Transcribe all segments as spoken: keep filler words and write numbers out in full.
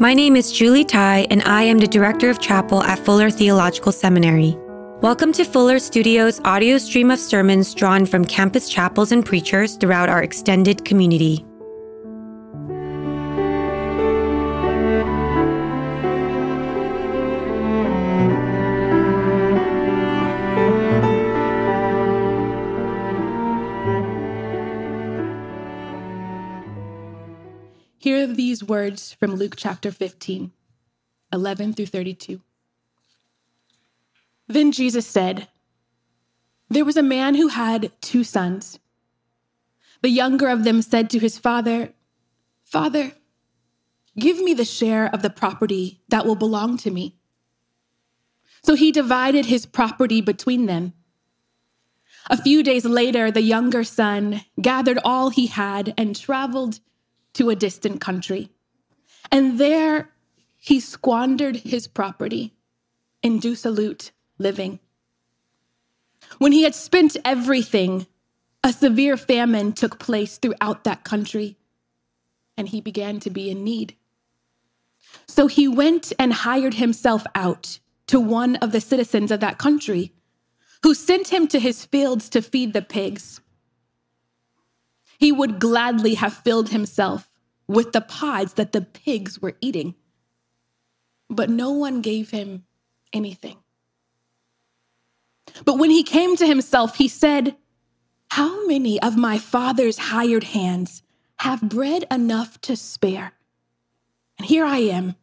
My name is Julie Tai, and I am the Director of Chapel at Fuller Theological Seminary. Welcome to Fuller Studios' audio stream of sermons drawn from campus chapels and preachers throughout our extended community. Hear these words from Luke chapter fifteen, eleven through thirty-two. Then Jesus said, "There was a man who had two sons. The younger of them said to his father, 'Father, give me the share of the property that will belong to me.' So he divided his property between them. A few days later, the younger son gathered all he had and traveled to a distant country. And there he squandered his property in dissolute living. When he had spent everything, a severe famine took place throughout that country, and he began to be in need. So he went and hired himself out to one of the citizens of that country, who sent him to his fields to feed the pigs. He would gladly have filled himself with the pods that the pigs were eating, but no one gave him anything. But when he came to himself, he said, 'How many of my father's hired hands have bread enough to spare? And here I am,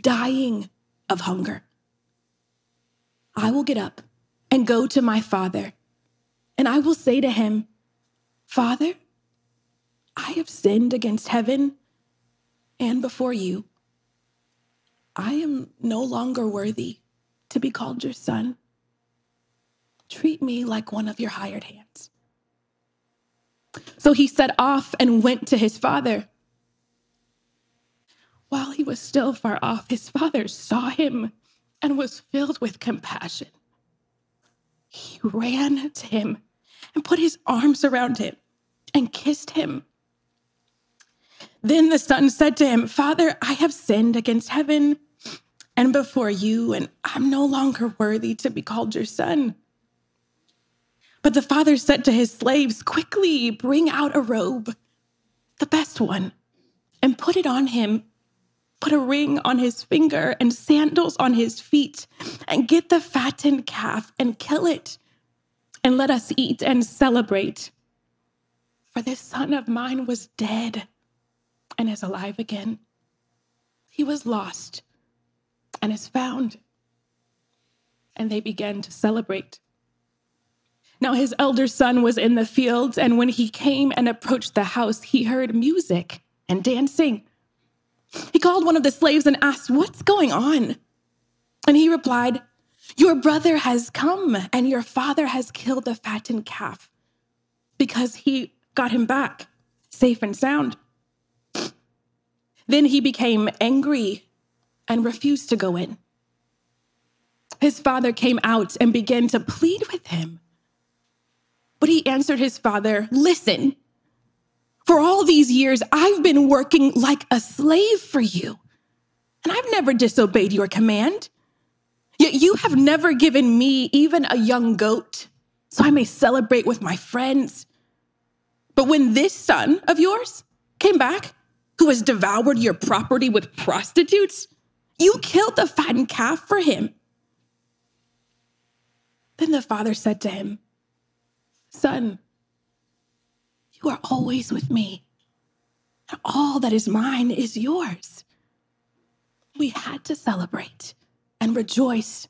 dying of hunger. I will get up and go to my father, and I will say to him, Father, I have sinned against heaven and before you. I am no longer worthy to be called your son. Treat me like one of your hired hands.' So he set off and went to his father. While he was still far off, his father saw him and was filled with compassion. He ran to him and put his arms around him and kissed him. Then the son said to him, 'Father, I have sinned against heaven and before you, and I'm no longer worthy to be called your son.' But the father said to his slaves, 'Quickly bring out a robe, the best one, and put it on him. Put a ring on his finger and sandals on his feet, and get the fattened calf and kill it, and let us eat and celebrate. For this son of mine was dead and is alive again. He was lost and is found.' And they began to celebrate. Now his elder son was in the fields, and when he came and approached the house, he heard music and dancing. He called one of the slaves and asked, 'What's going on?' And he replied, 'Your brother has come, and your father has killed the fattened calf, because he got him back safe and sound.' Then he became angry and refused to go in. His father came out and began to plead with him. But he answered his father, 'Listen, for all these years I've been working like a slave for you, and I've never disobeyed your command. Yet you have never given me even a young goat, so I may celebrate with my friends. But when this son of yours came back, who has devoured your property with prostitutes, you killed the fattened calf for him.' Then the father said to him, 'Son, you are always with me, and all that is mine is yours. We had to celebrate and rejoice,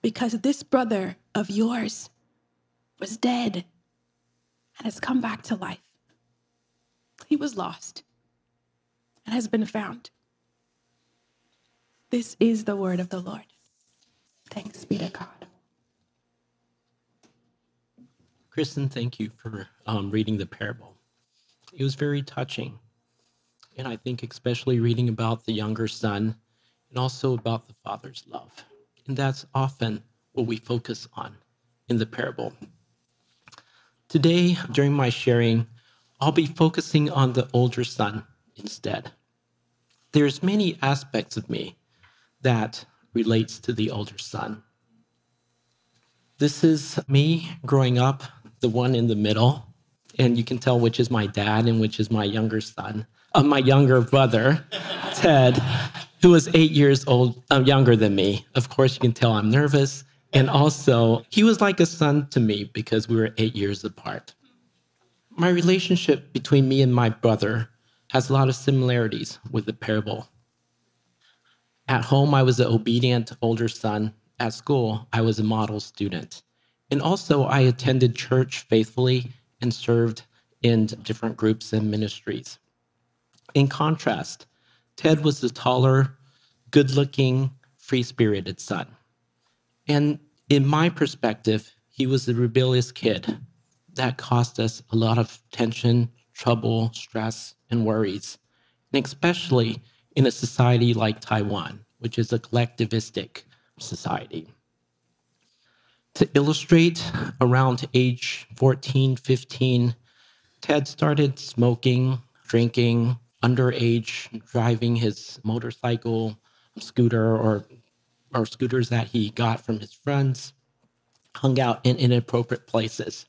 because this brother of yours was dead and has come back to life. He was lost and has been found.'" This is the word of the Lord. Thanks be to God. Kristen, thank you for um, reading the parable. It was very touching. And I think especially reading about the younger son and also about the father's love. And that's often what we focus on in the parable. Today, during my sharing, I'll be focusing on the older son instead. there's many aspects of me that relates to the older son. This is me growing up, the one in the middle, and you can tell which is my dad and which is my younger son, uh, my younger brother, Ted, who was eight years old, uh, younger than me. Of course, you can tell I'm nervous. And also, he was like a son to me because we were eight years apart. My relationship between me and my brother has a lot of similarities with the parable. At home, I was an obedient older son. At school, I was a model student. And also, I attended church faithfully and served in different groups and ministries. In contrast, Ted was the taller, good-looking, free-spirited son. And in my perspective, he was the rebellious kid. That cost us a lot of tension, trouble, stress, and worries, and especially in a society like Taiwan, which is a collectivistic society. To illustrate, around age fourteen, fifteen, Ted started smoking, drinking, underage, driving his motorcycle, scooter, or, or scooters that he got from his friends, hung out in inappropriate places.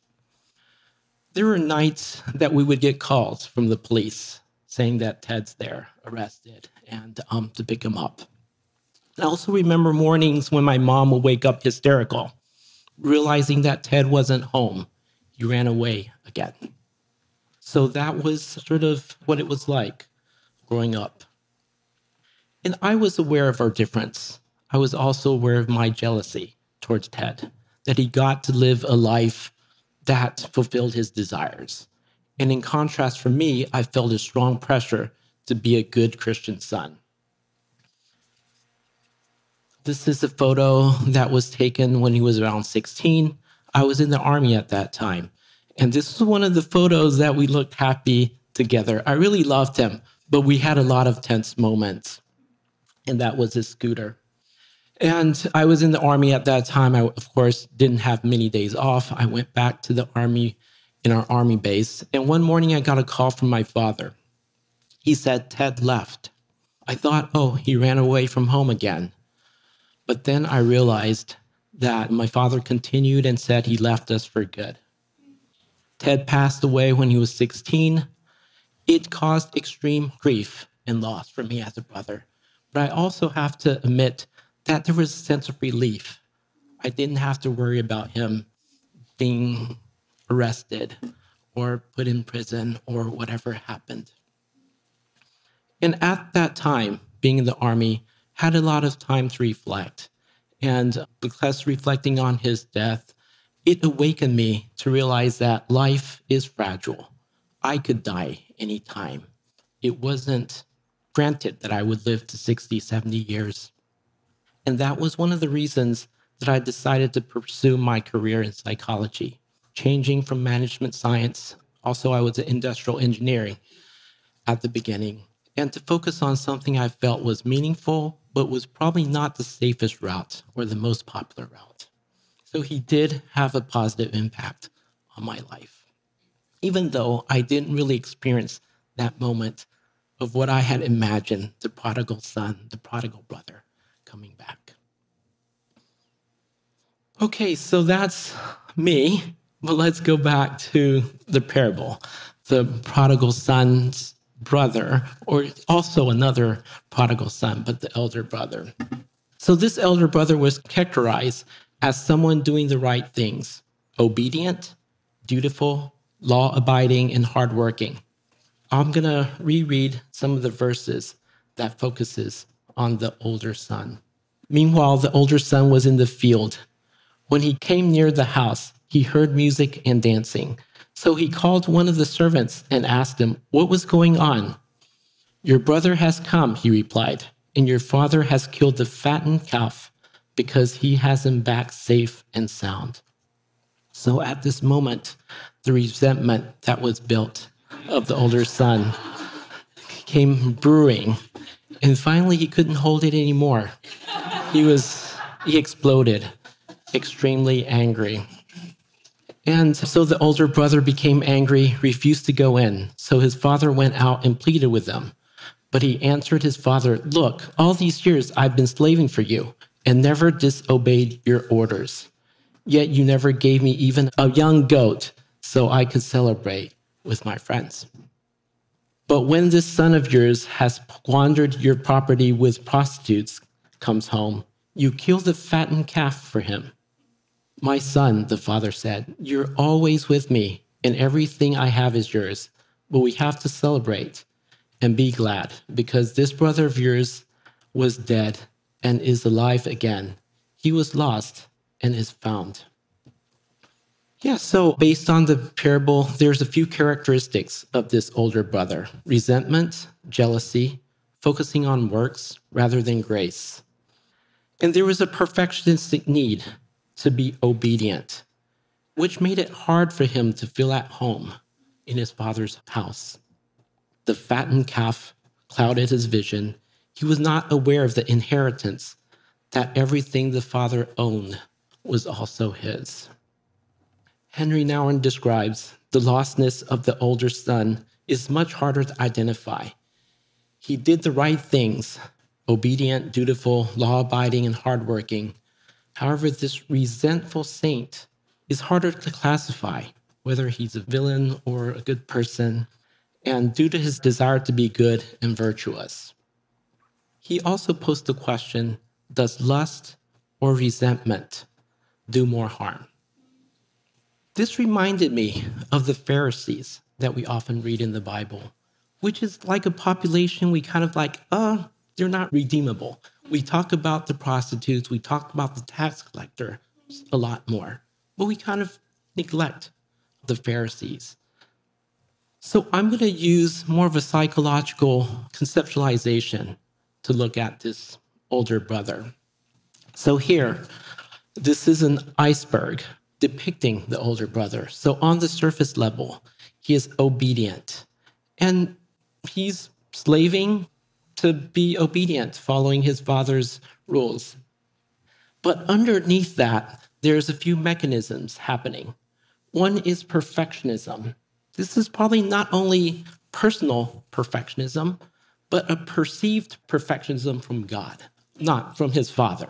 There were nights that we would get calls from the police saying that Ted's there, arrested, and um, to pick him up. I also remember mornings when my mom would wake up hysterical, realizing that Ted wasn't home. He ran away again. So that was sort of what it was like growing up. And I was aware of our difference. I was also aware of my jealousy towards Ted, that he got to live a life that fulfilled his desires. And in contrast, for me, I felt a strong pressure to be a good Christian son. This is a photo that was taken when he was around sixteen. I was in the Army at that time. And this is one of the photos that we looked happy together. I really loved him, but we had a lot of tense moments. And that was his scooter. And I was in the Army at that time. I, of course, didn't have many days off. I went back to the Army in our Army base. And one morning, I got a call from my father. He said, Ted left. I thought, oh, he ran away from home again. But then I realized that my father continued and said he left us for good. Ted passed away when he was sixteen. It caused extreme grief and loss for me as a brother. But I also have to admit that there was a sense of relief. I didn't have to worry about him being arrested or put in prison or whatever happened. And at that time, being in the Army, had a lot of time to reflect. And because reflecting on his death, it awakened me to realize that life is fragile. I could die anytime. It wasn't granted that I would live to sixty, seventy years. And that was one of the reasons that I decided to pursue my career in psychology, changing from management science. Also, I was in industrial engineering at the beginning, and to focus on something I felt was meaningful, but was probably not the safest route or the most popular route. So he did have a positive impact on my life, even though I didn't really experience that moment of what I had imagined, the prodigal son, the prodigal brother coming back. Okay, so that's me. But let's go back to the parable, the prodigal son's brother, or also another prodigal son, but the elder brother. So this elder brother was characterized as someone doing the right things, obedient, dutiful, law-abiding, and hardworking. I'm going to reread some of the verses that focuses on the older son. Meanwhile, the older son was in the field. When he came near the house, he heard music and dancing. So he called one of the servants and asked him, what was going on? Your brother has come, he replied, and your father has killed the fattened calf because he has him back safe and sound. So at this moment, the resentment that was built of the older son came brewing. And finally, he couldn't hold it anymore. He was, he exploded, extremely angry. And so the older brother became angry, refused to go in. So his father went out and pleaded with them. But he answered his father, look, all these years I've been slaving for you and never disobeyed your orders. Yet you never gave me even a young goat so I could celebrate with my friends. But when this son of yours has squandered your property with prostitutes, comes home, you kill the fattened calf for him. My son, the father said, you're always with me and everything I have is yours, but we have to celebrate and be glad because this brother of yours was dead and is alive again. He was lost and is found. Yeah, so based on the parable, there's a few characteristics of this older brother. Resentment, jealousy, focusing on works rather than grace. And there was a perfectionistic need to be obedient, which made it hard for him to feel at home in his father's house. The fattened calf clouded his vision. He was not aware of the inheritance, that everything the father owned was also his. Henry Nouwen describes the lostness of the older son is much harder to identify. He did the right things, obedient, dutiful, law-abiding, and hardworking. However, this resentful saint is harder to classify, whether he's a villain or a good person, and due to his desire to be good and virtuous. He also posed the question, does lust or resentment do more harm? This reminded me of the Pharisees that we often read in the Bible, which is like a population we kind of like, oh, they're not redeemable. We talk about the prostitutes, we talk about the tax collector a lot more, but we kind of neglect the Pharisees. So I'm going to use more of a psychological conceptualization to look at this older brother. So here, this is an iceberg depicting the older brother. So on the surface level, he is obedient. And he's slaving to be obedient, following his father's rules. But underneath that, there's a few mechanisms happening. One is perfectionism. This is probably not only personal perfectionism, but a perceived perfectionism from God, not from his father.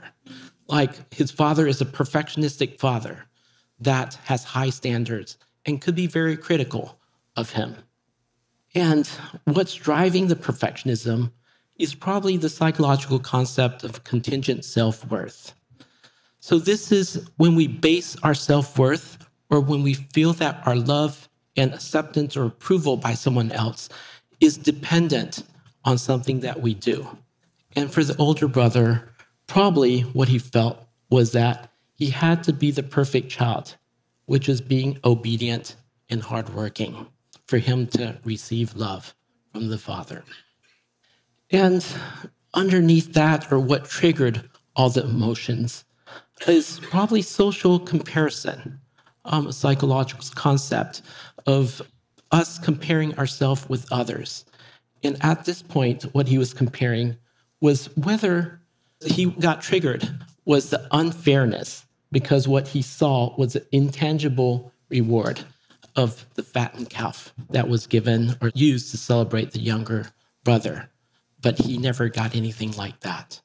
Like his father is a perfectionistic father that has high standards and could be very critical of him. And what's driving the perfectionism is probably the psychological concept of contingent self-worth. So this is when we base our self-worth or when we feel that our love and acceptance or approval by someone else is dependent on something that we do. And for the older brother, probably what he felt was that he had to be the perfect child, which is being obedient and hardworking for him to receive love from the Father. And underneath that, or what triggered all the emotions, is probably social comparison, um, a psychological concept of us comparing ourselves with others. And at this point, what he was comparing was whether he got triggered was the unfairness, because what he saw was an intangible reward of the fattened calf that was given or used to celebrate the younger brother. But he never got anything like that.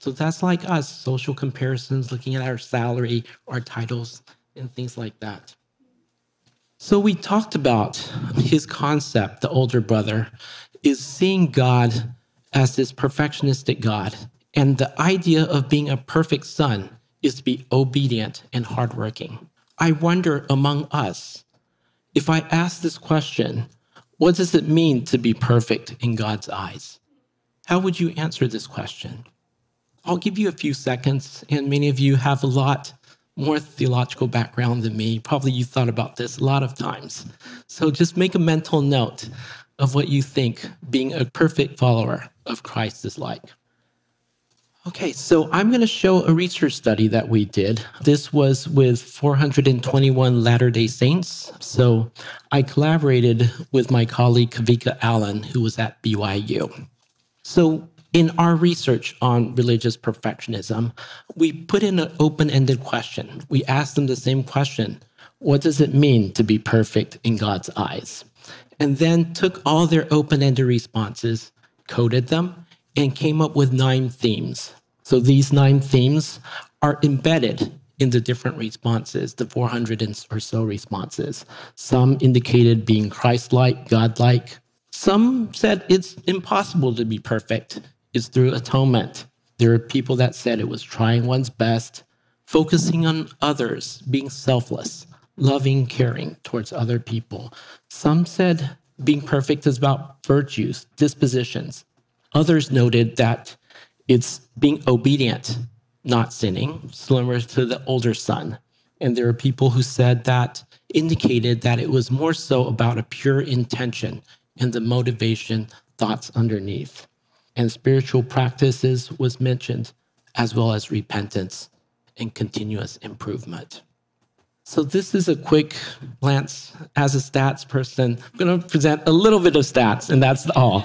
So that's like us, social comparisons, looking at our salary, our titles, and things like that. So we talked about his concept, the older brother, is seeing God as this perfectionistic God. And the idea of being a perfect son is to be obedient and hardworking. I wonder among us, if I ask this question, what does it mean to be perfect in God's eyes? How would you answer this question? I'll give you a few seconds, and many of you have a lot more theological background than me. Probably you thought about this a lot of times. So just make a mental note of what you think being a perfect follower of Christ is like. Okay, so I'm going to show a research study that we did. This was with four hundred twenty-one Latter-day Saints. So I collaborated with my colleague, Kavika Allen, who was at B Y U. So in our research on religious perfectionism, we put in an open-ended question. We asked them the same question. What does it mean to be perfect in God's eyes? And then took all their open-ended responses coded them, and came up with nine themes. So these nine themes are embedded in the different responses, the four hundred or so responses. Some indicated being Christ-like, God-like. Some said it's impossible to be perfect. It's through atonement. There are people that said it was trying one's best, focusing on others, being selfless, loving, caring towards other people. Some said being perfect is about virtues, dispositions. Others noted that it's being obedient, not sinning, similar to the older son. And there are people who said that indicated that it was more so about a pure intention and the motivation, thoughts underneath. And spiritual practices was mentioned, as well as repentance and continuous improvement. So this is a quick glance. As a stats person, I'm going to present a little bit of stats, and that's all.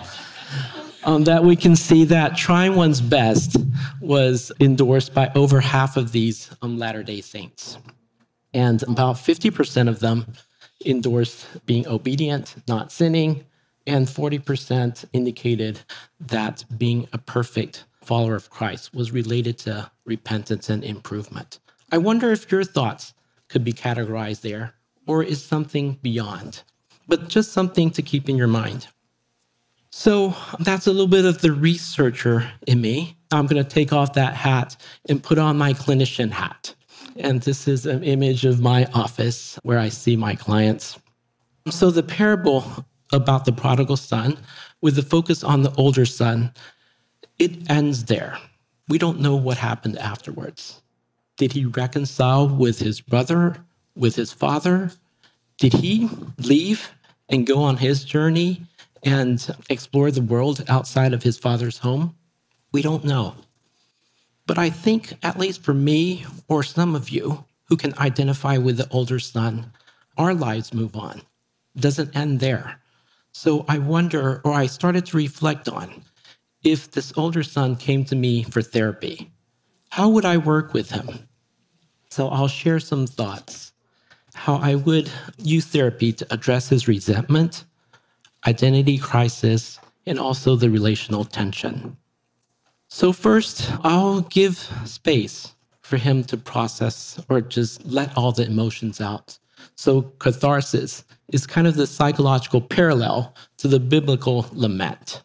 Um, that we can see that trying one's best was endorsed by over half of these um, Latter-day Saints. And about fifty percent of them endorsed being obedient, not sinning, and forty percent indicated that being a perfect follower of Christ was related to repentance and improvement. I wonder if your thoughts could be categorized there, or is something beyond, but just something to keep in your mind. So that's a little bit of the researcher in me. I'm going to take off that hat and put on my clinician hat. And this is an image of my office where I see my clients. So the parable about the prodigal son, with the focus on the older son, it ends there. We don't know what happened afterwards. Did he reconcile with his brother, with his father? Did he leave and go on his journey and explore the world outside of his father's home? We don't know. But I think, at least for me or some of you who can identify with the older son, our lives move on. It doesn't end there. So I wonder, or I started to reflect on, if this older son came to me for therapy, how would I work with him? So I'll share some thoughts. How I would use therapy to address his resentment, identity crisis, and also the relational tension. So first, I'll give space for him to process or just let all the emotions out. So catharsis is kind of the psychological parallel to the biblical lament,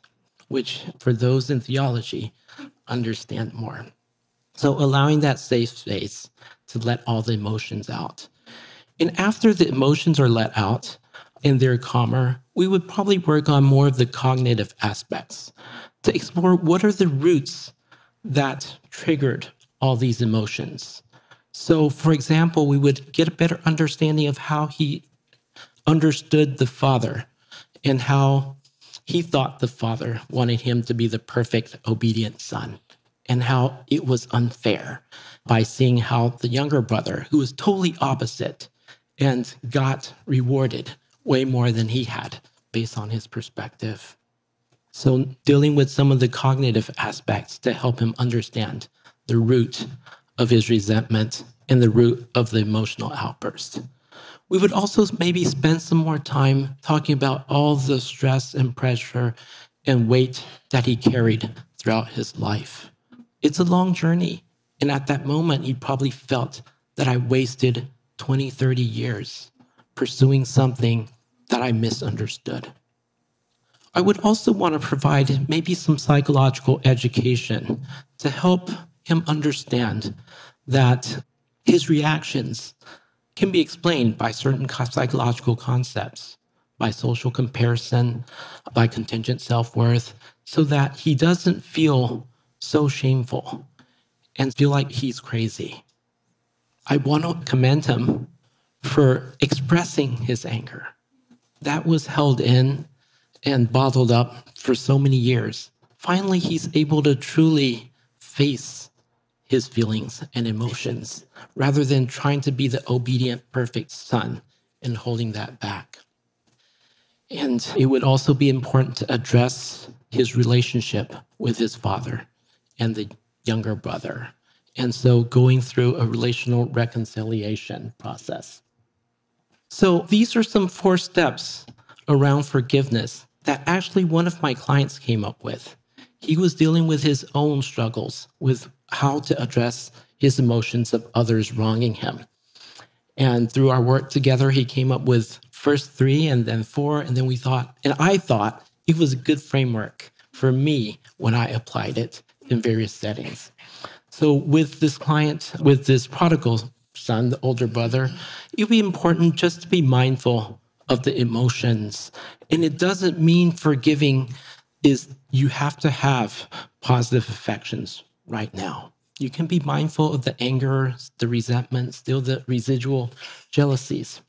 which for those in theology understand more. So allowing that safe space to let all the emotions out. And after the emotions are let out and they're calmer, we would probably work on more of the cognitive aspects to explore what are the roots that triggered all these emotions. So, for example, we would get a better understanding of how he understood the father and how he thought the father wanted him to be the perfect, obedient son, and how it was unfair by seeing how the younger brother, who was totally opposite and got rewarded way more than he had, based on his perspective. So dealing with some of the cognitive aspects to help him understand the root of his resentment and the root of the emotional outburst. We would also maybe spend some more time talking about all the stress and pressure and weight that he carried throughout his life. It's a long journey, and at that moment, he probably felt that I wasted twenty, thirty years pursuing something that I misunderstood. I would also want to provide maybe some psychological education to help him understand that his reactions can be explained by certain psychological concepts, by social comparison, by contingent self-worth, so that he doesn't feel so shameful and feel like he's crazy. I want to commend him for expressing his anger. That was held in and bottled up for so many years. Finally, he's able to truly face his feelings and emotions rather than trying to be the obedient, perfect son and holding that back. And it would also be important to address his relationship with his father and the younger brother. And so going through a relational reconciliation process. So these are some four steps around forgiveness that actually one of my clients came up with. He was dealing with his own struggles with how to address his emotions of others wronging him. And through our work together, he came up with first three and then four. And then we thought, and I thought it was a good framework for me when I applied it in various settings. So with this client, with this prodigal son, the older brother, it would be important just to be mindful of the emotions. And it doesn't mean forgiving is you have to have positive affections right now. You can be mindful of the anger, the resentment, still the residual jealousies.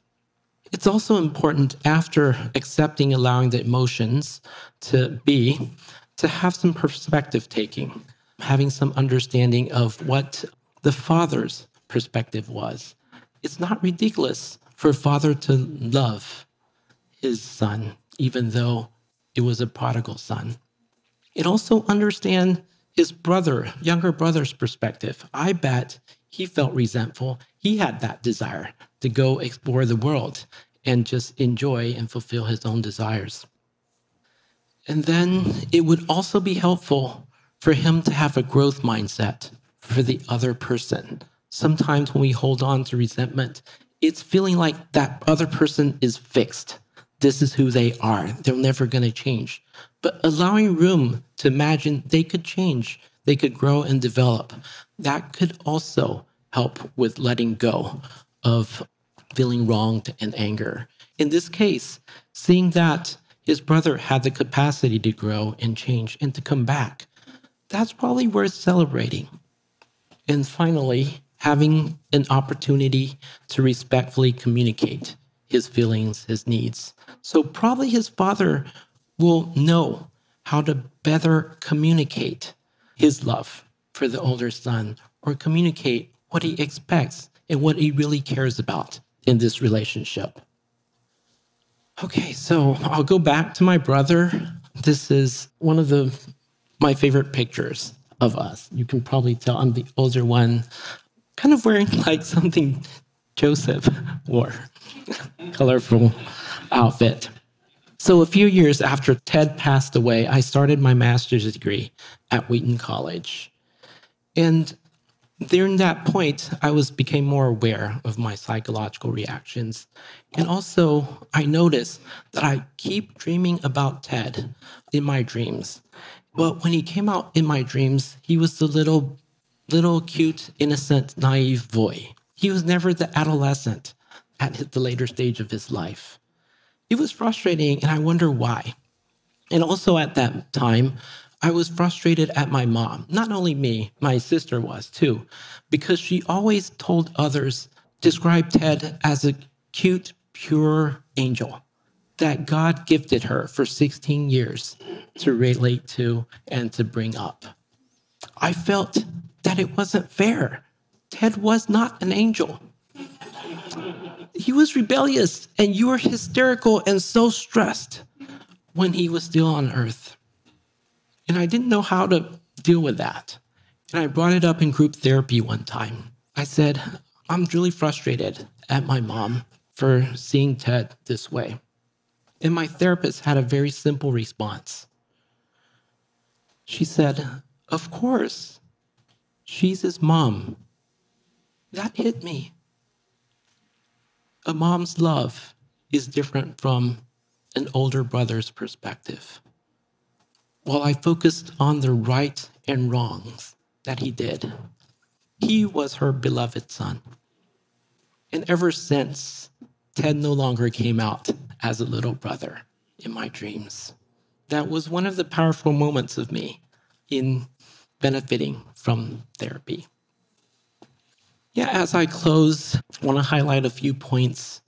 It's also important after accepting, allowing the emotions to be, to have some perspective taking, having some understanding of what the father's perspective was. It's not ridiculous for a father to love his son, even though it was a prodigal son. It also understand his brother, younger brother's perspective. I bet he felt resentful. He had that desire to go explore the world and just enjoy and fulfill his own desires. And then it would also be helpful for him to have a growth mindset for the other person. Sometimes when we hold on to resentment, it's feeling like that other person is fixed. This is who they are. They're never going to change. But allowing room to imagine they could change, they could grow and develop, that could also help with letting go of feeling wronged and anger. In this case, seeing that his brother had the capacity to grow and change and to come back, that's probably worth celebrating. And finally, having an opportunity to respectfully communicate his feelings, his needs. So probably his father will know how to better communicate his love for the older son, or communicate what he expects and what he really cares about in this relationship. Okay, so I'll go back to my brother. This is one of the my favorite pictures of us. You can probably tell I'm the older one, kind of wearing like something Joseph wore, colorful outfit. So a few years after Ted passed away, I started my master's degree at Wheaton College. And during that point, I was became more aware of my psychological reactions. And also, I noticed that I keep dreaming about Ted in my dreams. But when he came out in my dreams, he was the little, little, cute, innocent, naive boy. He was never the adolescent at the later stage of his life. It was frustrating, and I wonder why. And also at that time, I was frustrated at my mom. Not only me, my sister was too, because she always told others, described Ted as a cute, pure angel that God gifted her for sixteen years to relate to and to bring up. I felt that it wasn't fair. Ted was not an angel. He was rebellious, and you were hysterical and so stressed when he was still on earth. And I didn't know how to deal with that. And I brought it up in group therapy one time. I said, I'm really frustrated at my mom for seeing Ted this way. And my therapist had a very simple response. She said, of course, she's his mom. That hit me. A mom's love is different from an older brother's perspective. While I focused on the right and wrongs that he did, he was her beloved son. And ever since, Ted no longer came out as a little brother in my dreams. That was one of the powerful moments of me in benefiting from therapy. Yeah, as I close, I want to highlight a few points.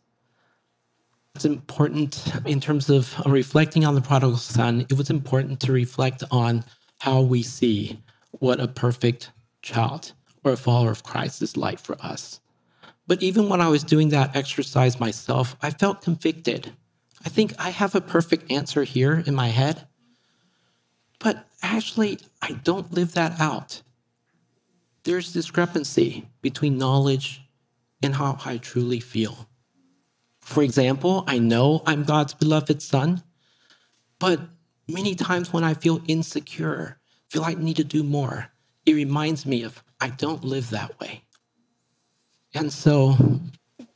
It's important in terms of reflecting on the prodigal son, it was important to reflect on how we see what a perfect child or a follower of Christ is like for us. But even when I was doing that exercise myself, I felt convicted. I think I have a perfect answer here in my head, but actually, I don't live that out. There's discrepancy between knowledge and how I truly feel. For example, I know I'm God's beloved son, But many times when I feel insecure, feel like I need to do more, it reminds me of, I don't live that way. And so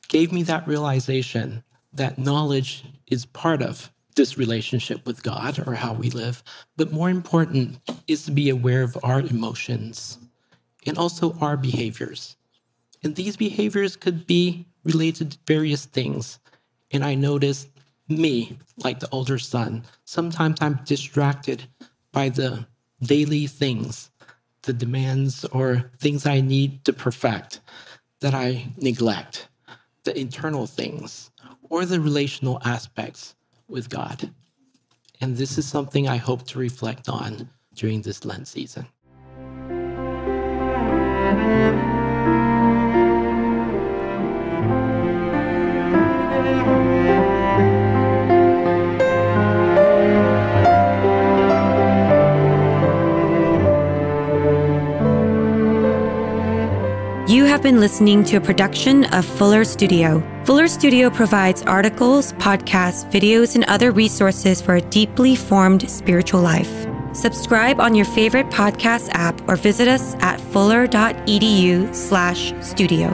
gave me that realization that knowledge is part of this relationship with God or how we live. But more important is to be aware of our emotions and also our behaviors. And these behaviors could be related to various things. And I noticed me, like the older son, sometimes I'm distracted by the daily things, the demands or things I need to perfect that I neglect, the internal things or the relational aspects with God. And this is something I hope to reflect on during this Lent season. You have been listening to a production of Fuller Studio. Fuller Studio provides articles, podcasts, videos, and other resources for a deeply formed spiritual life. Subscribe on your favorite podcast app or visit us at fuller dot e d u slash studio.